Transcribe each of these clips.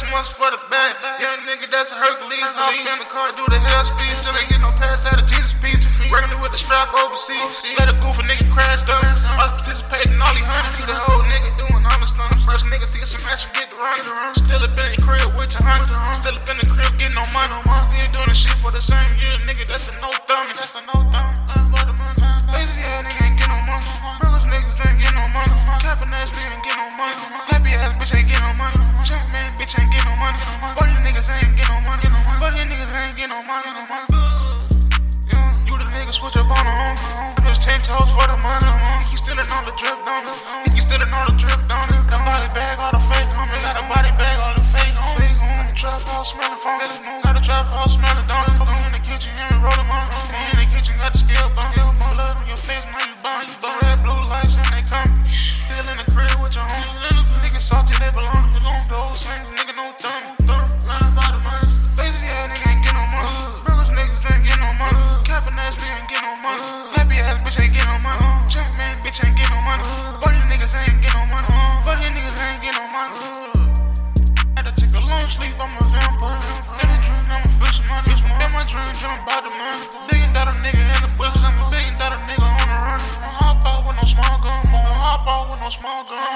This one's for the back. Young nigga, that's a Hercules. Hop in the car, do the hell speed. Still ain't get no pass out of Jesus speech. Working with the strap overseas. Let a goofy nigga crash down. I was participating in all these hundreds. The whole nigga doing all the stunts. First nigga see some action, get the run. Still up in the crib with your hunter. Still up in the crib getting no money. Still doing the shit for the same year, nigga. That's a no thumb. That's a no thumb. Lazy ass nigga ain't get no money. Brothers niggas ain't get no money. Capping ass nigga ain't get no money. Happy ass bitch ain't get no money. Jack man bitch ain't get no money. But these niggas ain't get no money. But these niggas ain't get no money. You the niggas switch up on the home. There's 10 toes for the money. He stealing all the drip down. He stealing all the drip down. Got a body bag, all the fake homies. Got a body bag, all the fake homies. Trap house smelling phone. Got a trap house smelling down. In the kitchen, hear me roll them on. In the kitchen, got the skill bone. Blood on your face, now you bone. You blow that blue lights and they come. Still in the crib with your homie. Niggas salty, they belong. Those things, nigga, no thumb. Lying by the money. Lazy ass nigga ain't get no money. Brothers niggas ain't get no money. Capping ass bitch ain't get no money. Happy ass bitch ain't get no money. Jack man bitch ain't get no money. But these niggas ain't get no money. But these niggas ain't get no money. Had to take a long sleep, I'm a vampire. In my dream, I'm a fish money. In my dream, dream about the money. Biggin' that a nigga in the bush. I'm a biggin' that a nigga on the run. Don't hop out with no small gun. Don't hop out with no small gun.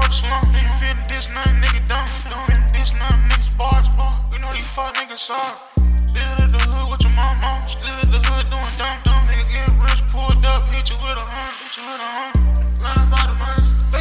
Nigga feelin' this nine, nigga dumb. Feelin' this nine, niggas bars, bar. You know these fuck niggas soft. Still in the hood with your mama. Still in the hood doing dumb, dumb. Nigga get rich, pulled up, hit you with a hundred. Lying by the money.